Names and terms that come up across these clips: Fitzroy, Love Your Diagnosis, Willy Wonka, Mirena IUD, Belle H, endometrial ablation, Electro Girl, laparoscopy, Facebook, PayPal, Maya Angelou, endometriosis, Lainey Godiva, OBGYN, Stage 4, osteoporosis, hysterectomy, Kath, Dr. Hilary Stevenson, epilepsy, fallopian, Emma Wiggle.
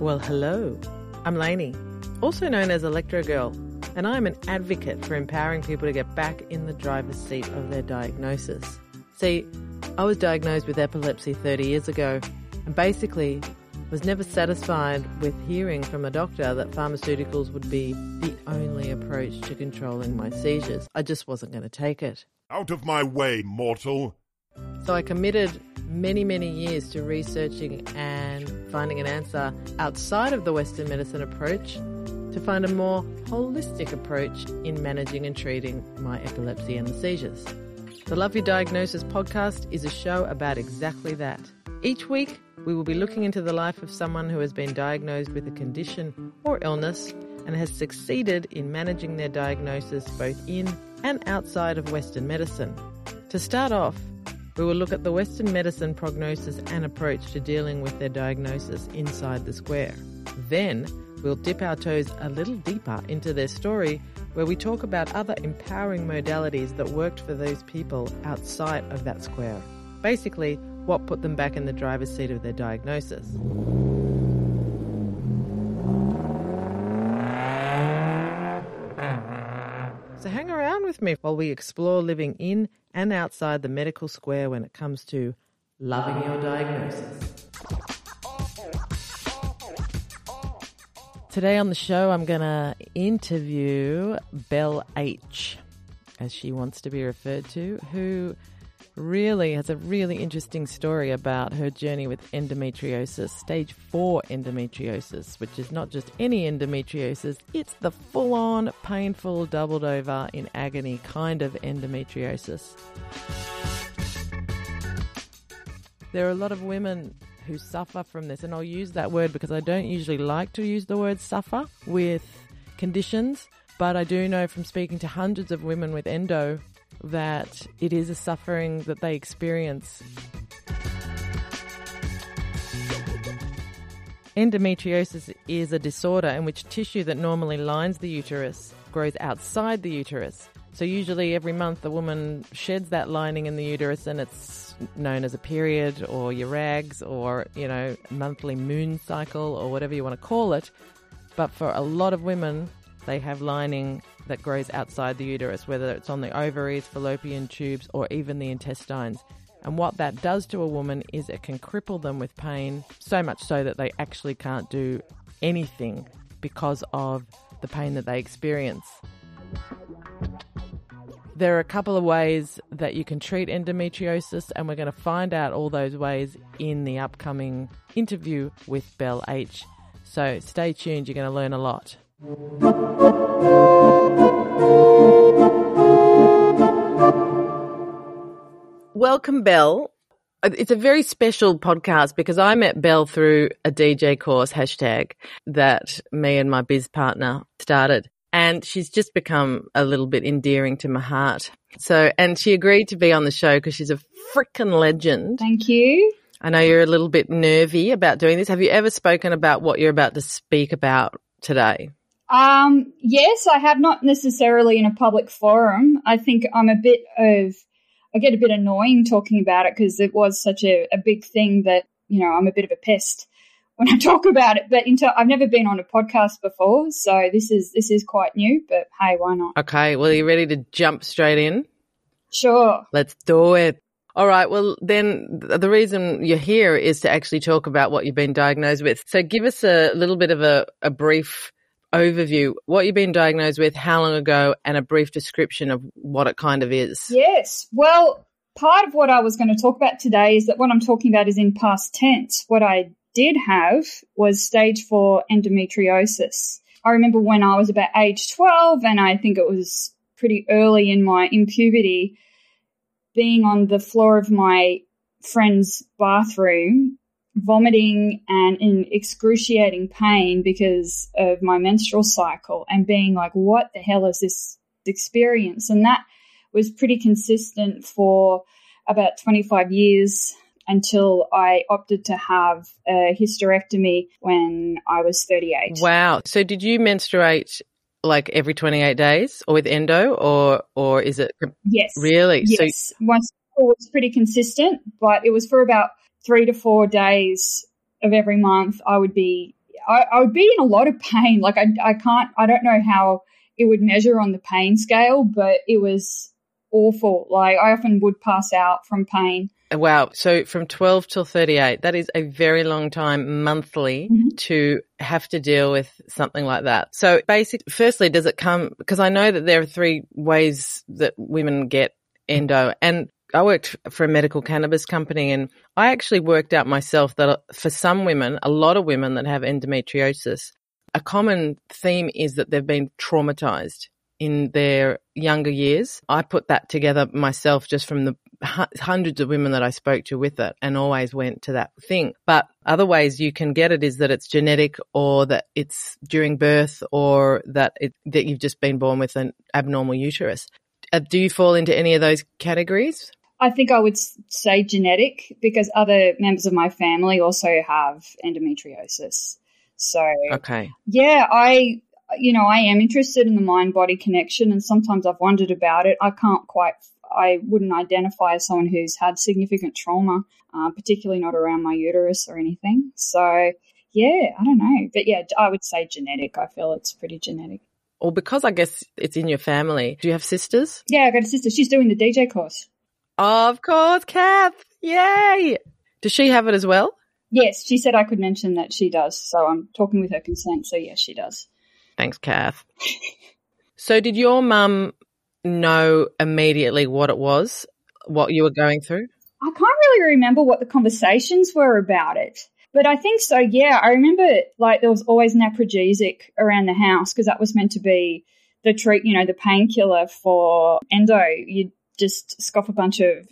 Well, hello. I'm Lainey, also known as Electro Girl, and I'm an advocate for empowering people to get back in the driver's seat of their diagnosis. See, I was diagnosed with epilepsy 30 years ago and basically was never satisfied with hearing from a doctor that pharmaceuticals would be the only approach to controlling my seizures. I just wasn't going to take it. Out of my way, mortal! So I committed many years to researching and finding an answer outside of the Western medicine approach to find a more holistic approach in managing and treating my epilepsy and the seizures. The Love Your Diagnosis podcast is a show about exactly that. Each week, we will be looking into the life of someone who has been diagnosed with a condition or illness and has succeeded in managing their diagnosis both in and outside of Western medicine. To start off, we will look at the Western medicine prognosis and approach to dealing with their diagnosis inside the square. Then, we'll dip our toes a little deeper into their story, where we talk about other empowering modalities that worked for those people outside of that square. Basically, what put them back in the driver's seat of their diagnosis. So hang around with me while we explore living in and outside the medical square when it comes to loving your diagnosis. Today on the show, I'm going to interview Belle H, as she wants to be referred to, who really has a really interesting story about her journey with endometriosis, stage 4 endometriosis, which is not just any endometriosis, it's the full-on, painful, doubled-over, in agony kind of endometriosis. There are a lot of women who suffer from this, and I'll use that word because I don't usually like to use the word suffer with conditions, but I do know from speaking to hundreds of women with endo that it is a suffering that they experience. Endometriosis is a disorder in which tissue that normally lines the uterus grows outside the uterus. So usually every month the woman sheds that lining in the uterus, and it's known as a period or your rags or, you know, monthly moon cycle or whatever you want to call it. But for a lot of women, they have lining that grows outside the uterus, whether it's on the ovaries, fallopian tubes, or even the intestines. And what that does to a woman is it can cripple them with pain, so much so that they actually can't do anything because of the pain that they experience. There are a couple of ways that you can treat endometriosis, and we're going to find out all those ways in the upcoming interview with Belle H. So stay tuned, you're going to learn a lot. Welcome, Belle. It's a very special podcast because I met Belle through a DJ course hashtag that me and my biz partner started. And she's just become a little bit endearing to my heart. So, and she agreed to be on the show because she's a freaking legend. Thank you. I know you're a little bit nervy about doing this. Have you ever spoken about what you're about to speak about today? Yes, I have, not necessarily in a public forum. I think I get a bit annoying talking about it because it was such a big thing that, you know, I'm a bit of a pest when I talk about it, but I've never been on a podcast before, so this is quite new, but hey, why not? Okay, well, are you ready to jump straight in? Sure. Let's do it. All right, well, then the reason you're here is to actually talk about what you've been diagnosed with. So give us a little bit of a brief overview, what you've been diagnosed with, how long ago, and a brief description of what it kind of is. Yes, well, part of what I was going to talk about today is that what I'm talking about is in past tense. What I did have was stage 4 endometriosis. I remember when I was about age 12, and I think it was pretty early in puberty, being on the floor of my friend's bathroom, vomiting and in excruciating pain because of my menstrual cycle, and being like, what the hell is this experience? And that was pretty consistent for about 25 years until I opted to have a hysterectomy when I was 38. Wow. So did you menstruate like every 28 days or with endo or is it? Yes. Really? Yes. So my cycle was pretty consistent, but it was for about 3 to 4 days of every month I would be I would be in a lot of pain. Like I don't know how it would measure on the pain scale, but it was awful. Like I often would pass out from pain. Wow. So from 12 till 38, that is a very long time monthly to have to deal with something like that. So basically, firstly, does it come, because I know that there are three ways that women get endo, and I worked for a medical cannabis company, and I actually worked out myself that for some women, a lot of women that have endometriosis, a common theme is that they've been traumatized in their younger years. I put that together myself just from the hundreds of women that I spoke to with it, and always went to that thing. But other ways you can get it is that it's genetic, or that it's during birth, or that that you've just been born with an abnormal uterus. Do you fall into any of those categories? I think I would say genetic, because other members of my family also have endometriosis. So, okay. Yeah, I am interested in the mind-body connection, and sometimes I've wondered about it. I wouldn't identify as someone who's had significant trauma, particularly not around my uterus or anything. So, yeah, I don't know. But, yeah, I would say genetic. I feel it's pretty genetic. Or because I guess it's in your family. Do you have sisters? Yeah, I got a sister. She's doing the DJ course. Of course, Kath. Yay. Does she have it as well? Yes, she said I could mention that she does. So I'm talking with her consent. So, yes, she does. Thanks, Kath. So did your mum know immediately what it was, what you were going through? I can't really remember what the conversations were about it. But I think so, yeah. I remember, like, there was always an analgesic around the house, because that was meant to be the treat, you know, the painkiller for endo. You'd just scoff a bunch of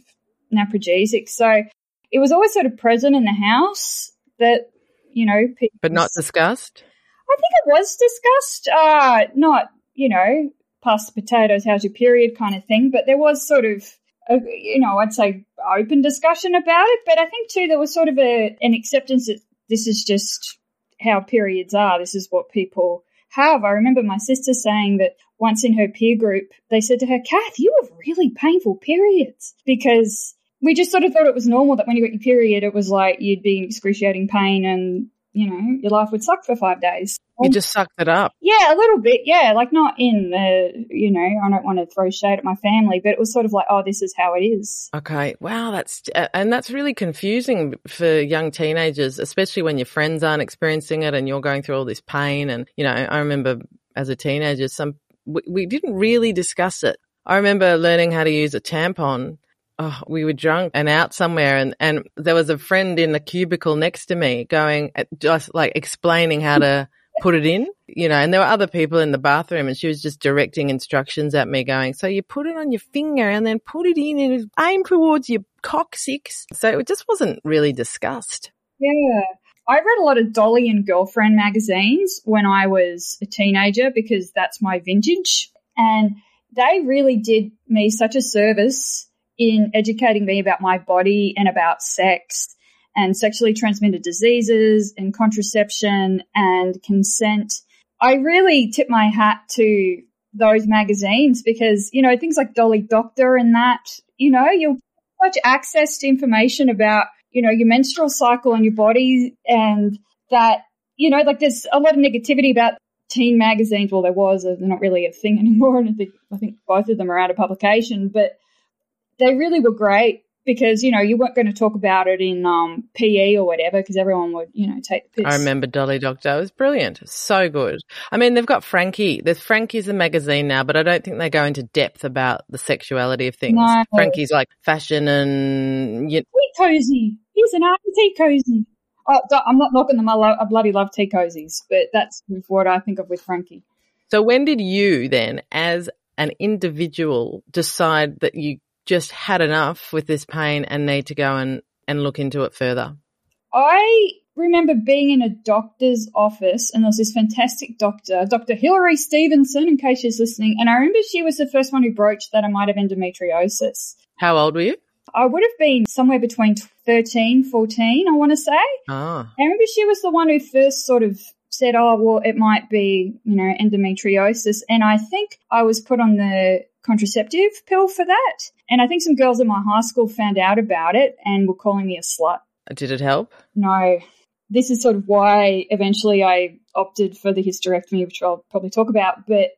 analgesics. So it was always sort of present in the house that, you know. But not discussed? I think it was discussed, not, you know, past the potatoes, how's your period kind of thing. But there was sort of, you know, I'd say open discussion about it, but I think too there was sort of an acceptance that this is just how periods are, this is what people have. I remember my sister saying that once in her peer group, they said to her, Kath, you have really painful periods, because we just sort of thought it was normal that when you got your period, it was like you'd be in excruciating pain and, you know, your life would suck for 5 days. You just sucked it up. Yeah, a little bit, yeah. Like not in the, you know, I don't want to throw shade at my family, but it was sort of like, oh, this is how it is. Okay, wow, that's really confusing for young teenagers, especially when your friends aren't experiencing it and you're going through all this pain. And, you know, I remember as a teenager, we didn't really discuss it. I remember learning how to use a tampon. Oh, we were drunk and out somewhere, and there was a friend in the cubicle next to me going, just like explaining how to put it in, you know, and there were other people in the bathroom, and she was just directing instructions at me going, so you put it on your finger and then put it in and aim towards your coccyx. So it just wasn't really discussed. Yeah. I read a lot of Dolly and Girlfriend magazines when I was a teenager, because that's my vintage, and they really did me such a service in educating me about my body and about sex and sexually transmitted diseases and contraception and consent. I really tip my hat to those magazines, because, you know, things like Dolly Doctor and that, you know, you'll get such access to information about, you know, your menstrual cycle and your body, and that, you know, like there's a lot of negativity about teen magazines. Well, there was, they're not really a thing anymore, and I think both of them are out of publication, but they really were great, because, you know, you weren't going to talk about it in PE or whatever, because everyone would, you know, take the piss. I remember Dolly Doctor. It was brilliant. So good. I mean, they've got Frankie. Frankie's the magazine now, but I don't think they go into depth about the sexuality of things. No. Frankie's like fashion and... You know. Tea Cozy. Here's an art tea cozy. Oh, I'm not knocking them. I bloody love tea cozies, but that's what I think of with Frankie. So when did you then, as an individual, decide that you just had enough with this pain and need to go and look into it further? I remember being in a doctor's office, and there was this fantastic doctor, Dr. Hilary Stevenson, in case she's listening, and I remember she was the first one who broached that I might have endometriosis. How old were you? I would have been somewhere between 13, 14, I want to say. Ah. I remember she was the one who first sort of said, oh, well, it might be, you know, endometriosis, and I think I was put on the contraceptive pill for that. And I think some girls in my high school found out about it and were calling me a slut. Did it help? No. this is sort of why eventually I opted for the hysterectomy, which I'll probably talk about, but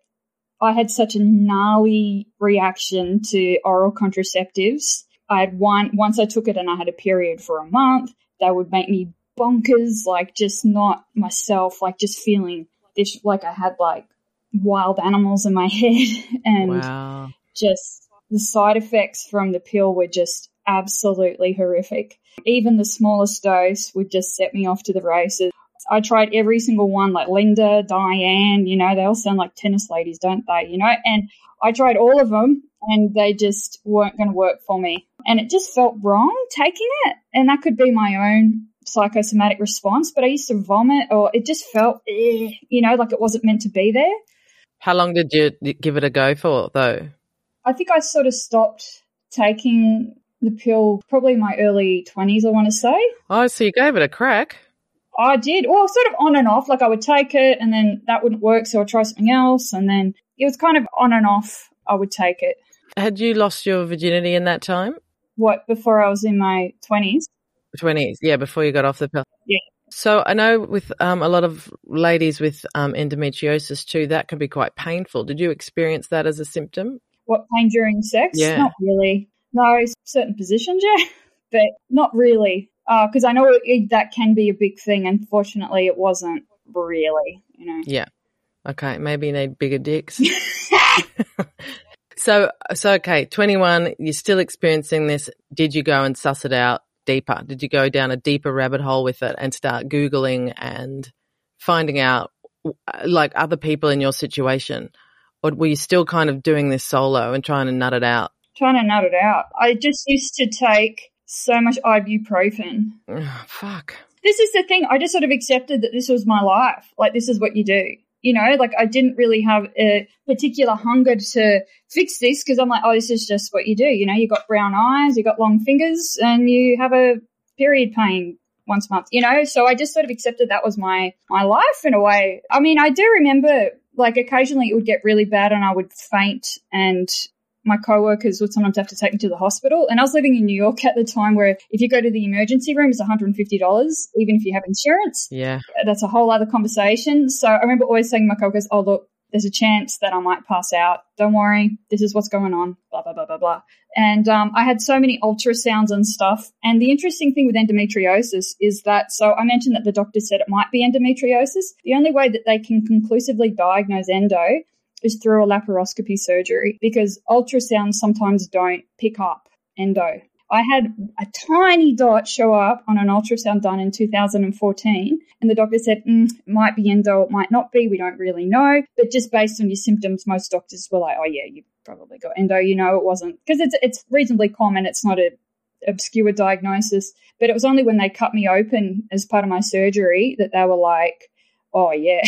I had such a gnarly reaction to oral contraceptives. I had one, once I took it and I had a period for a month, that would make me bonkers, like just not myself, like just feeling this, like I had like wild animals in my head. And wow. Just the side effects from the pill were just absolutely horrific. Even the smallest dose would just set me off to the races. I tried every single one, like Linda, Diane, you know, they all sound like tennis ladies, don't they? You know, and I tried all of them and they just weren't going to work for me. And it just felt wrong taking it. And that could be my own psychosomatic response, but I used to vomit, or it just felt, you know, like it wasn't meant to be there. How long did you give it a go for though? I think I sort of stopped taking the pill probably in my early 20s, I want to say. Oh, so you gave it a crack. I did. Well, sort of on and off. Like I would take it and then that wouldn't work, so I'd try something else. And then it was kind of on and off I would take it. Had you lost your virginity in that time? What, before I was in my 20s? 20s, yeah, before you got off the pill. Yeah. So I know with a lot of ladies with endometriosis too, that can be quite painful. Did you experience that as a symptom? What, pain during sex? Yeah. Not really. No, certain positions, yeah, but not really. Because I know that can be a big thing. Unfortunately, it wasn't really, you know. Yeah. Okay, maybe you need bigger dicks. So okay, 21, you're still experiencing this. Did you go and suss it out deeper? Did you go down a deeper rabbit hole with it and start Googling and finding out, like, other people in your situation? Or were you still kind of doing this solo and trying to nut it out? Trying to nut it out. I just used to take so much ibuprofen. Oh, fuck. This is the thing. I just sort of accepted that this was my life. Like, this is what you do. You know, like I didn't really have a particular hunger to fix this because I'm like, oh, this is just what you do. You know, you got brown eyes, you got long fingers, and you have a period pain once a month, you know. So I just sort of accepted that was my life in a way. I mean, I do remember, like, occasionally it would get really bad and I would faint, and my co-workers would sometimes have to take me to the hospital. And I was living in New York at the time, where if you go to the emergency room, it's $150, even if you have insurance. Yeah. That's a whole other conversation. So I remember always saying to my co-workers, oh, look, there's a chance that I might pass out. Don't worry. This is what's going on, blah, blah, blah, blah, blah. And I had so many ultrasounds and stuff. And the interesting thing with endometriosis is that, so I mentioned that the doctor said it might be endometriosis. The only way that they can conclusively diagnose endo is through a laparoscopy surgery, because ultrasounds sometimes don't pick up endo. I had a tiny dot show up on an ultrasound done in 2014, and the doctor said, it might be endo, it might not be, we don't really know. But just based on your symptoms, most doctors were like, oh, yeah, you probably got endo, you know, it wasn't. Because it's reasonably common, it's not an obscure diagnosis. But it was only when they cut me open as part of my surgery that they were like, oh, yeah,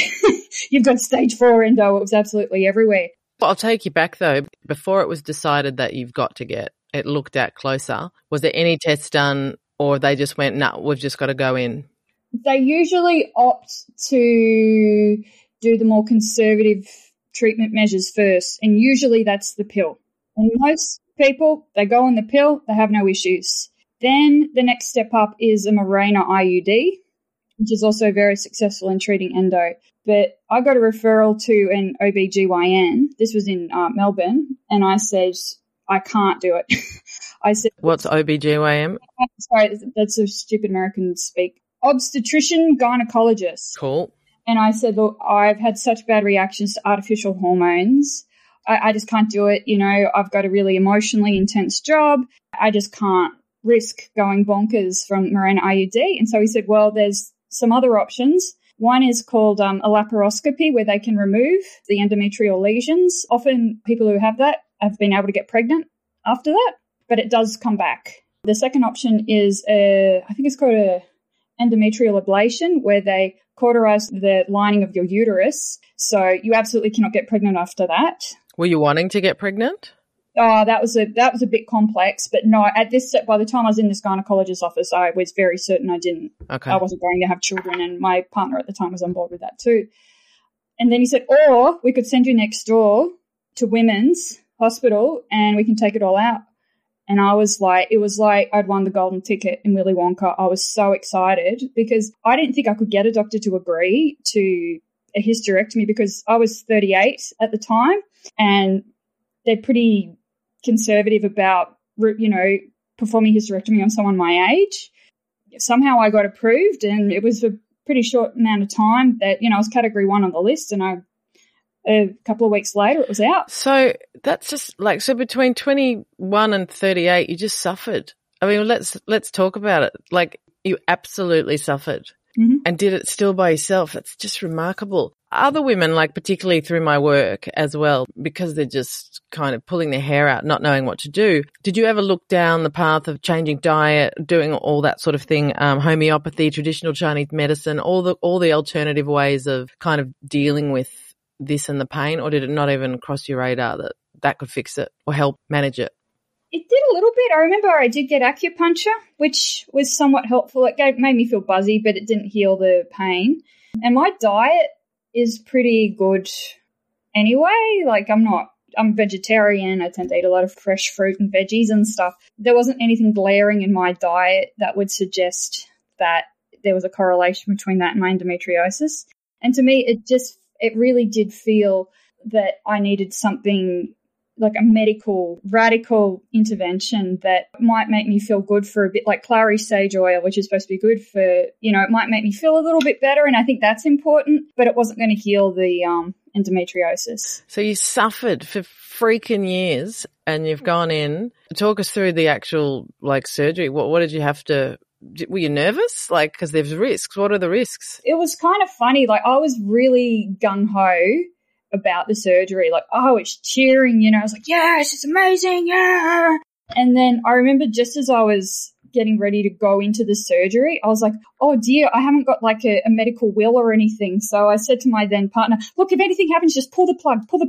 you've got stage 4 endo. It was absolutely everywhere. Well, I'll take you back, though. Before it was decided that you've got to get it looked at closer, was there any tests done, or they just went, no, we've just got to go in? They usually opt to do the more conservative treatment measures first, and usually that's the pill. And most people, they go on the pill, they have no issues. Then the next step up is a Mirena IUD, which is also very successful in treating endo. But I got a referral to an OBGYN. This was in Melbourne, and I said, I can't do it. I said, what's OBGYN? Sorry, that's a stupid American speak. Obstetrician gynecologist. Cool. And I said, look, I've had such bad reactions to artificial hormones. I just can't do it. You know, I've got a really emotionally intense job. I just can't risk going bonkers from Mirena IUD. And so he said, well, there's some other options. One is called a laparoscopy, where they can remove the endometrial lesions. Often people who have that have been able to get pregnant after that, but it does come back. The second option is, I think it's called a endometrial ablation, where they cauterize the lining of your uterus. So you absolutely cannot get pregnant after that. Were you wanting to get pregnant? Oh, that was a bit complex, but no, by the time I was in this gynecologist's office, I was very certain I didn't. Okay. I wasn't going to have children, and my partner at the time was on board with that too. And then he said, or we could send you next door to women's hospital and we can take it all out. And I was like, it was like I'd won the golden ticket in Willy Wonka. I was so excited because I didn't think I could get a doctor to agree to a hysterectomy because I was 38 at the time and they're pretty conservative about, you know, performing hysterectomy on someone my age. Somehow I got approved and it was a pretty short amount of time that, you know, I was category 1 on the list and a couple of weeks later it was out. So that's just like, so between 21 and 38, you just suffered. I mean, let's talk about it. Like you absolutely suffered and did it still by yourself. It's just remarkable. Other women, like particularly through my work as well, because they're just kind of pulling their hair out, not knowing what to do. Did you ever look down the path of changing diet, doing all that sort of thing, homeopathy, traditional Chinese medicine, all the alternative ways of kind of dealing with this and the pain, or did it not even cross your radar that that could fix it or help manage it? It did a little bit. I remember I did get acupuncture, which was somewhat helpful. It made me feel buzzy, but it didn't heal the pain. And my diet is pretty good anyway. Like I'm vegetarian. I tend to eat a lot of fresh fruit and veggies and stuff. There wasn't anything glaring in my diet that would suggest that there was a correlation between that and my endometriosis. And to me, it really did feel that I needed something like a medical, radical intervention that might make me feel good for a bit, like clary sage oil, which is supposed to be good for, you know, it might make me feel a little bit better, and I think that's important, but it wasn't going to heal the endometriosis. So you suffered for freaking years and you've gone in. Talk us through the actual, like, surgery. What did you have to... Were you nervous? Like, because there's risks. What are the risks? It was kind of funny. Like, I was really gung-ho about the surgery. Like, oh, it's cheering, you know. I was like, yes, it's amazing, yeah. And then I remember just as I was getting ready to go into the surgery, I was like, oh, dear, I haven't got, like, a medical will or anything. So I said to my then partner, look, if anything happens, just pull the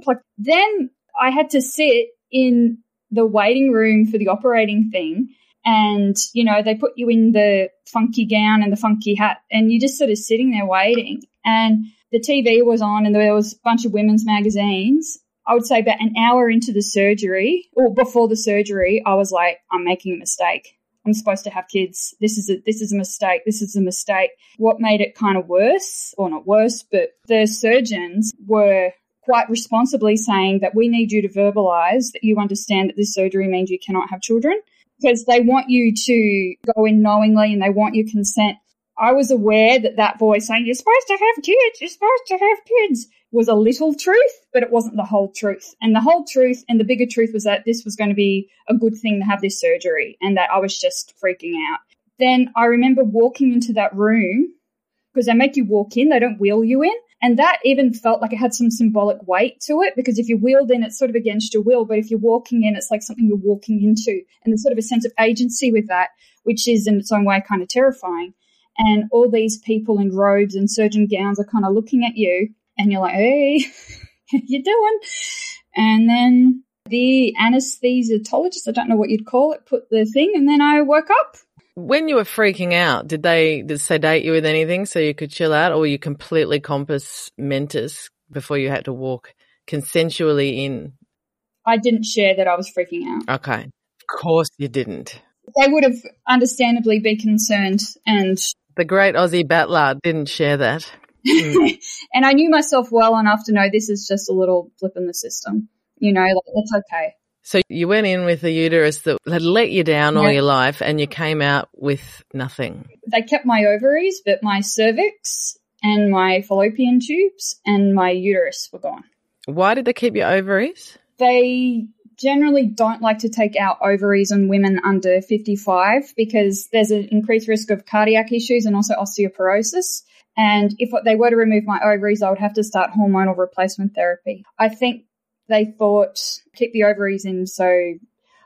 plug. Then I had to sit in the waiting room for the operating thing. And, you know, they put you in the funky gown and the funky hat and you're just sort of sitting there waiting. And the TV was on and there was a bunch of women's magazines. I would say about an hour into the surgery or before the surgery, I was like, I'm making a mistake. I'm supposed to have kids. This is a mistake. What made it kind of worse, or not worse, but the surgeons were quite responsibly saying that we need you to verbalize that you understand that this surgery means you cannot have children, because they want you to go in knowingly and they want your consent. I was aware that boy saying, you're supposed to have kids, was a little truth, but it wasn't the whole truth. And the whole truth and the bigger truth was that this was going to be a good thing to have this surgery and that I was just freaking out. Then I remember walking into that room, because they make you walk in, they don't wheel you in. And that even felt like it had some symbolic weight to it, because if you're wheeled in, it's sort of against your will. But if you're walking in, it's like something you're walking into. And there's sort of a sense of agency with that, which is in its own way kind of terrifying. And all these people in robes and surgeon gowns are kind of looking at you and you're like, hey, how you doing? And then the anesthesiologist, I don't know what you'd call it, put the thing, and then I woke up. When you were freaking out, did they sedate you with anything so you could chill out, or were you completely compass mentis before you had to walk consensually in? I didn't share that I was freaking out. Okay. Of course you didn't. They would have understandably been concerned. And the great Aussie Batlard didn't share that. And I knew myself well enough to know this is just a little blip in the system. You know, like, it's okay. So you went in with a uterus that had let you down all your life, and you came out with nothing. They kept my ovaries, but my cervix and my fallopian tubes and my uterus were gone. Why did they keep your ovaries? They generally don't like to take out ovaries on women under 55 because there's an increased risk of cardiac issues and also osteoporosis. And if they were to remove my ovaries, I would have to start hormonal replacement therapy. I think they thought keep the ovaries in, so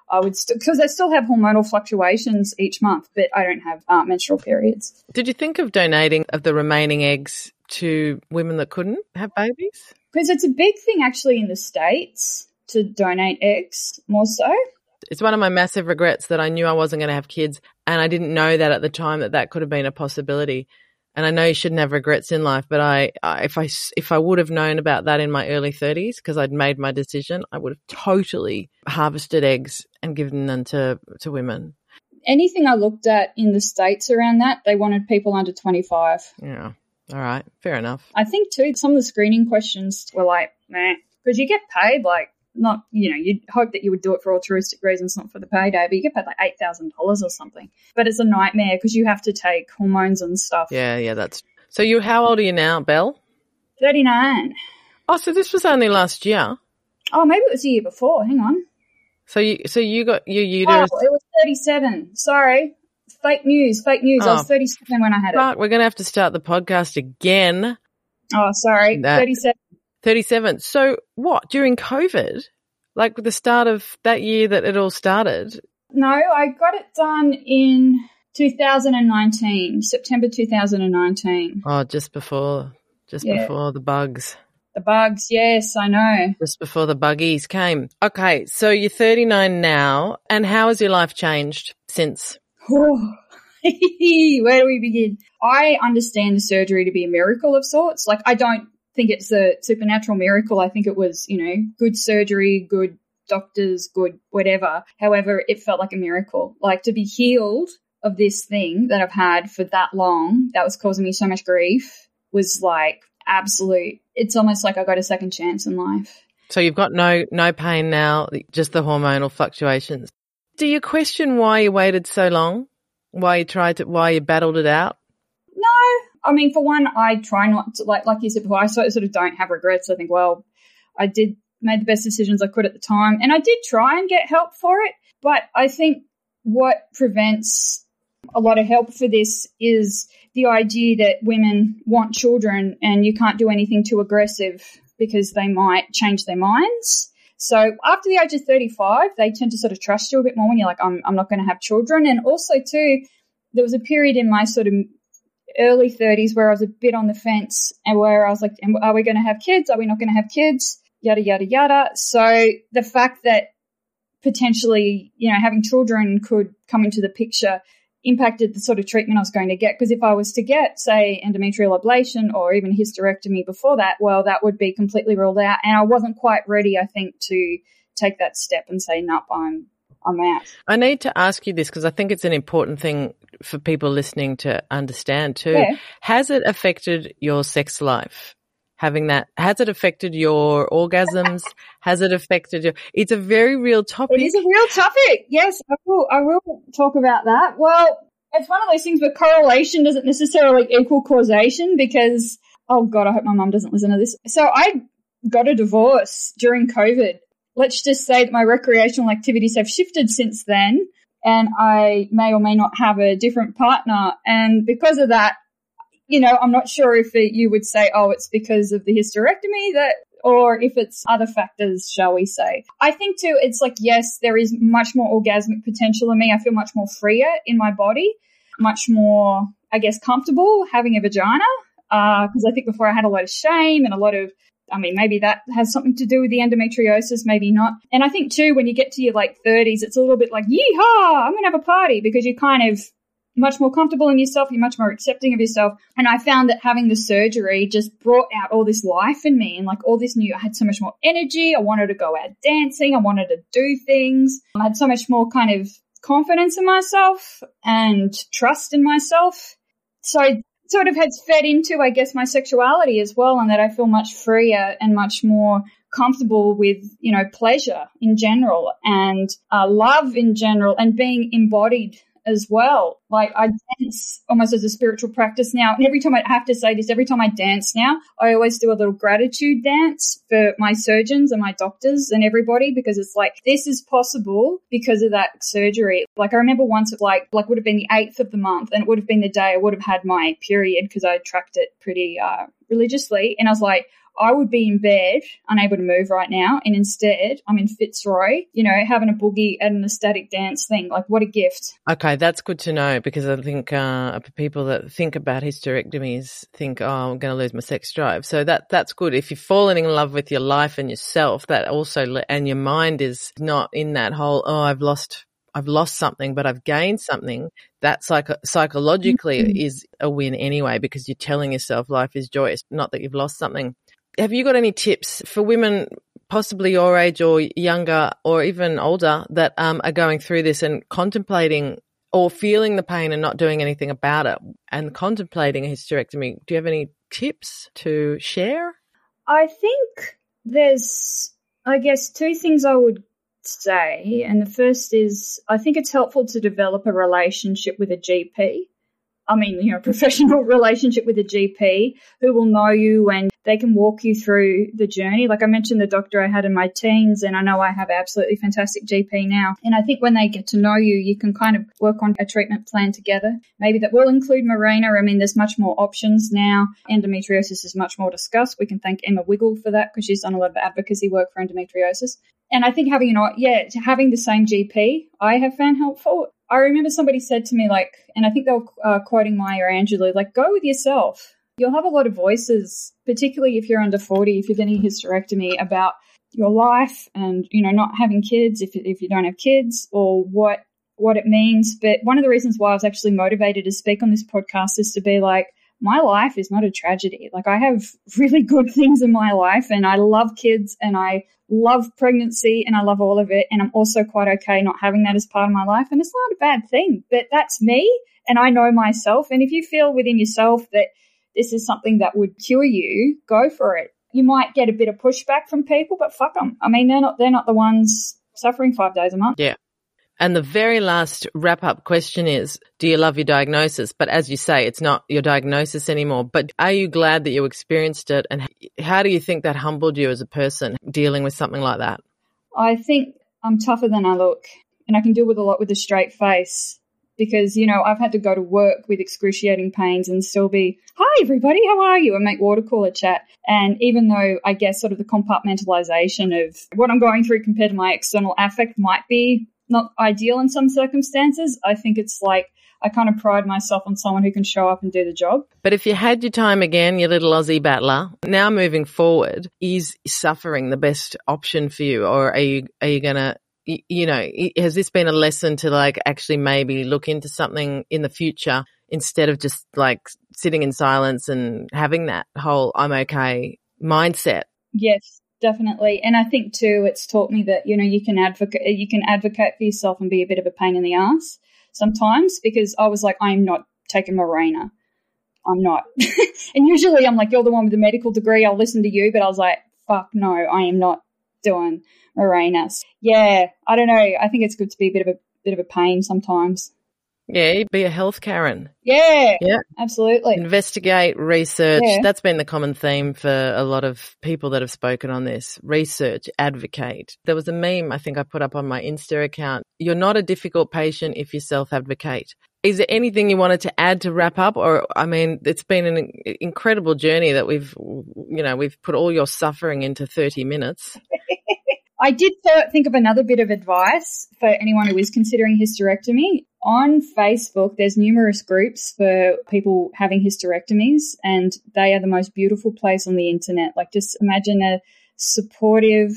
I would because I still have hormonal fluctuations each month, but I don't have menstrual periods. Did you think of donating of the remaining eggs to women that couldn't have babies? Because it's a big thing actually in the States to donate eggs more so. It's one of my massive regrets that I knew I wasn't going to have kids and I didn't know that at the time that could have been a possibility. And I know you should have regrets in life, but if I would have known about that in my early 30s, because I'd made my decision, I would have totally harvested eggs and given them to women. Anything I looked at in the States around that, they wanted people under 25. Yeah. All right. Fair enough. I think, too, some of the screening questions were like, meh, because you get paid like, not, you know, you'd hope that you would do it for altruistic reasons, not for the payday, but you get paid like $8,000 or something. But it's a nightmare because you have to take hormones and stuff. Yeah, that's – so you, how old are you now, Belle? 39. Oh, so this was only last year. Oh, maybe it was the year before. Hang on. So you got your uterus – oh, it was 37. Sorry. Fake news. Oh, I was 37 when I had it. Right, we're going to have to start the podcast again. Oh, sorry. 37. 37. So what, during COVID, like the start of that year that it all started? No, I got it done in 2019, September 2019. Oh, just before the bugs. The bugs, yes, I know. Just before the buggies came. Okay, so you're 39 now, and how has your life changed since? Where do we begin? I understand the surgery to be a miracle of sorts. Like, I don't think it's a supernatural miracle. I think it was, you know, good surgery, good doctors, good whatever. However, it felt like a miracle. Like, to be healed of this thing that I've had for that long, that was causing me so much grief, was like absolute. It's almost like I got a second chance in life. So you've got no pain now, just the hormonal fluctuations. Do you question why you waited so long? Why you battled it out? No. I mean, for one, I try not to, like you said before, I sort of don't have regrets. I think, well, I made the best decisions I could at the time, and I did try and get help for it. But I think what prevents a lot of help for this is the idea that women want children and you can't do anything too aggressive because they might change their minds. So after the age of 35, they tend to sort of trust you a bit more when you're like, I'm not going to have children. And also, too, there was a period in my sort of early 30s where I was a bit on the fence and where I was like, are we going to have kids? Are we not going to have kids? Yada, yada, yada. So the fact that potentially, you know, having children could come into the picture impacted the sort of treatment I was going to get, because if I was to get, say, endometrial ablation or even hysterectomy before that, well, that would be completely ruled out, and I wasn't quite ready, I think, to take that step and say, nope, I'm out. I need to ask you this because I think it's an important thing for people listening to understand too. Yeah. Has it affected your sex life? Having that, has it affected your orgasms? Has it affected your? It's a very real topic. It is a real topic. Yes, I will talk about that. Well, it's one of those things where correlation doesn't necessarily equal causation, because, oh God, I hope my mum doesn't listen to this. So I got a divorce during COVID. Let's just say that my recreational activities have shifted since then, and I may or may not have a different partner, and because of that, you know, I'm not sure if you would say, oh, it's because of the hysterectomy that, or if it's other factors, shall we say. I think, too, it's like, yes, there is much more orgasmic potential in me. I feel much more freer in my body, much more, I guess, comfortable having a vagina, because I think before I had a lot of shame and a lot of, I mean, maybe that has something to do with the endometriosis, maybe not. And I think, too, when you get to your late 30s, it's a little bit like, yeehaw, I'm going to have a party, because you kind of much more comfortable in yourself, you're much more accepting of yourself. And I found that having the surgery just brought out all this life in me, and like all this new, I had so much more energy. I wanted to go out dancing. I wanted to do things. I had so much more kind of confidence in myself and trust in myself. So it sort of has fed into, I guess, my sexuality as well, and that I feel much freer and much more comfortable with, you know, pleasure in general and love in general and being embodied as well. Like, I dance almost as a spiritual practice now. And every time I have to say this, every time I dance now, I always do a little gratitude dance for my surgeons and my doctors and everybody, because it's like, this is possible because of that surgery. Like, I remember once it like would have been the 8th of the month, and it would have been the day I would have had my period, because I tracked it pretty religiously. And I was like, I would be in bed, unable to move right now, and instead I'm in Fitzroy, you know, having a boogie at an ecstatic dance thing. Like, what a gift. Okay, that's good to know, because I think people that think about hysterectomies think, oh, I'm going to lose my sex drive. So that's good. If you're falling in love with your life and yourself, that also, and your mind is not in that whole, oh, I've lost I've lost something, but I've gained something, that psychologically is a win anyway, because you're telling yourself life is joyous, not that you've lost something. Have you got any tips for women possibly your age or younger or even older that are going through this and contemplating or feeling the pain and not doing anything about it and contemplating a hysterectomy? Do you have any tips to share? I think there's, I guess, two things I would say. And the first is I think it's helpful to develop a relationship with a GP. I mean, you know, a professional relationship with a GP who will know you and they can walk you through the journey. Like I mentioned, the doctor I had in my teens, and I know I have an absolutely fantastic GP now. And I think when they get to know you, you can kind of work on a treatment plan together. Maybe that will include Mirena. I mean, there's much more options now. Endometriosis is much more discussed. We can thank Emma Wiggle for that because she's done a lot of advocacy work for endometriosis. And I think having the same GP I have found helpful. I remember somebody said to me, like, and I think they were quoting Maya Angelou, like, go with yourself. You'll have a lot of voices, particularly if you're under 40, if you're getting a hysterectomy, about your life and, you know, not having kids if you don't have kids or what it means. But one of the reasons why I was actually motivated to speak on this podcast is to be like, my life is not a tragedy. Like, I have really good things in my life and I love kids and I love pregnancy and I love all of it. And I'm also quite okay not having that as part of my life. And it's not a bad thing, but that's me and I know myself. And if you feel within yourself that this is something that would cure you, go for it. You might get a bit of pushback from people, but fuck them. I mean, they're not the ones suffering 5 days a month. Yeah. And the very last wrap-up question is, do you love your diagnosis? But as you say, it's not your diagnosis anymore. But are you glad that you experienced it? And how do you think that humbled you as a person dealing with something like that? I think I'm tougher than I look, and I can deal with a lot with a straight face because, you know, I've had to go to work with excruciating pains and still be, hi, everybody, how are you? And make water cooler chat. And even though I guess sort of the compartmentalization of what I'm going through compared to my external affect might be not ideal in some circumstances, I think it's like I kind of pride myself on someone who can show up and do the job. But if you had your time again, you little Aussie battler, now moving forward, is suffering the best option for you? Or are you going to, you know, has this been a lesson to like actually maybe look into something in the future instead of just like sitting in silence and having that whole I'm okay mindset? Yes. Definitely. And I think too, it's taught me that, you know, you can advocate for yourself and be a bit of a pain in the ass sometimes, because I was like, I'm not taking Mirena. I'm not. And usually I'm like, you're the one with the medical degree. I'll listen to you. But I was like, fuck no, I am not doing Mirena. Yeah. I don't know. I think it's good to be a bit of a pain sometimes. Yeah, be a health Karen. Yeah, absolutely. Investigate, research. Yeah. That's been the common theme for a lot of people that have spoken on this. Research, advocate. There was a meme I think I put up on my Insta account. You're not a difficult patient if you self-advocate. Is there anything you wanted to add to wrap up? Or, I mean, it's been an incredible journey that we've put all your suffering into 30 minutes. I did think of another bit of advice for anyone who is considering hysterectomy. On Facebook, there's numerous groups for people having hysterectomies, and they are the most beautiful place on the internet. Like, just imagine a supportive,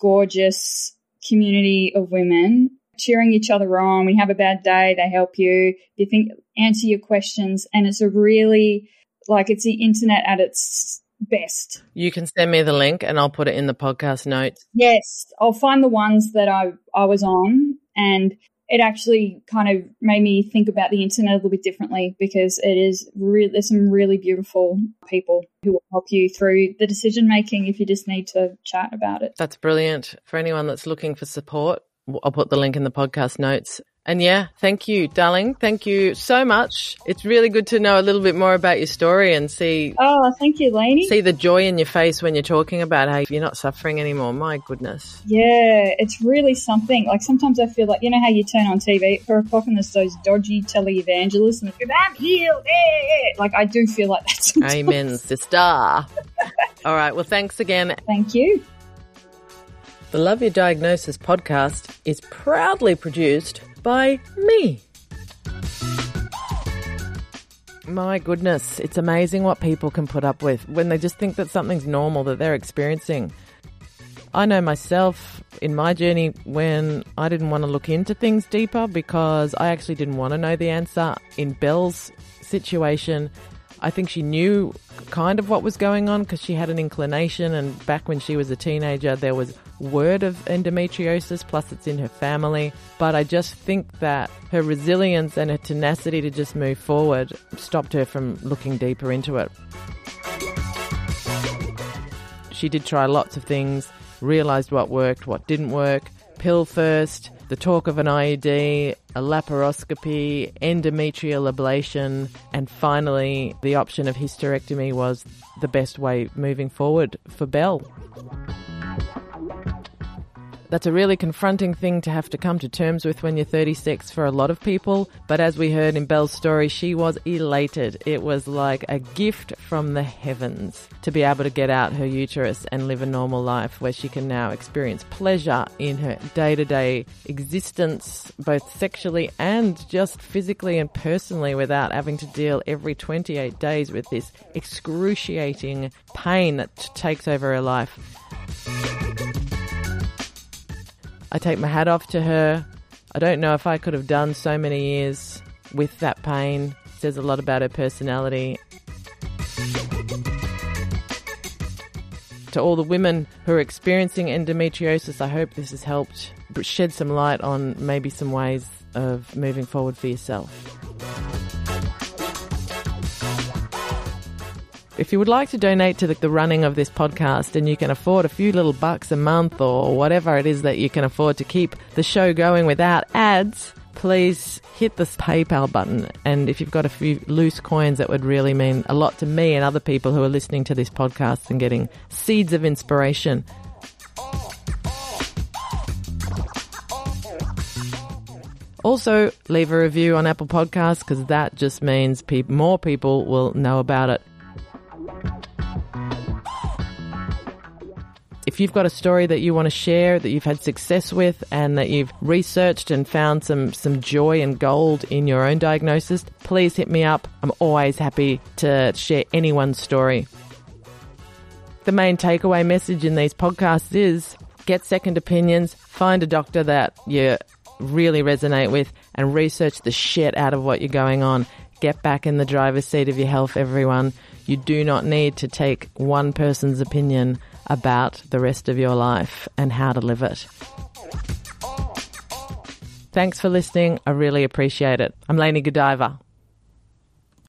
gorgeous community of women cheering each other on. When you have a bad day, they help you. You think, answer your questions, and it's a really, like, it's the internet at its best. You can send me the link, and I'll put it in the podcast notes. Yes, I'll find the ones that I was on, and it actually kind of made me think about the internet a little bit differently, because it is there's some really beautiful people who will help you through the decision-making if you just need to chat about it. That's brilliant. For anyone that's looking for support, I'll put the link in the podcast notes. And yeah, thank you, darling. Thank you so much. It's really good to know a little bit more about your story and see. Oh, thank you, Lainey. See the joy in your face when you're talking about how you're not suffering anymore. My goodness. Yeah, it's really something. Like, sometimes I feel like, you know how you turn on TV at 4 o'clock and there's those dodgy televangelists and they go, I'm healed. Like, I do feel like that sometimes. Amen, sister. All right. Well, thanks again. Thank you. The Love Your Diagnosis podcast is proudly produced by me. My goodness, it's amazing what people can put up with when they just think that something's normal that they're experiencing. I know myself in my journey when I didn't want to look into things deeper because I actually didn't want to know the answer. In Belle's situation, I think she knew kind of what was going on because she had an inclination, and back when she was a teenager there was word of endometriosis, plus it's in her family. But I just think that her resilience and her tenacity to just move forward stopped her from looking deeper into it. She did try lots of things, realised what worked, what didn't work, pill first, the talk of an IUD, a laparoscopy, endometrial ablation, and finally the option of hysterectomy was the best way moving forward for Belle. That's a really confronting thing to have to come to terms with when you're 36 for a lot of people, but as we heard in Belle's story, she was elated. It was like a gift from the heavens to be able to get out her uterus and live a normal life where she can now experience pleasure in her day-to-day existence, both sexually and just physically and personally, without having to deal every 28 days with this excruciating pain that takes over her life. I take my hat off to her. I don't know if I could have done so many years with that pain. It says a lot about her personality. To all the women who are experiencing endometriosis, I hope this has helped shed some light on maybe some ways of moving forward for yourself. If you would like to donate to the running of this podcast, and you can afford a few little bucks a month or whatever it is that you can afford to keep the show going without ads, please hit this PayPal button. And if you've got a few loose coins, that would really mean a lot to me and other people who are listening to this podcast and getting seeds of inspiration. Also, leave a review on Apple Podcasts, because that just means more people will know about it. If you've got a story that you want to share, that you've had success with, and that you've researched and found some joy and gold in your own diagnosis, please hit me up. I'm always happy to share anyone's story. The main takeaway message in these podcasts is get second opinions, find a doctor that you really resonate with, and research the shit out of what you're going on. Get back in the driver's seat of your health, everyone. You do not need to take one person's opinion about the rest of your life and how to live it. Thanks for listening. I really appreciate it. I'm Lainey Godiva.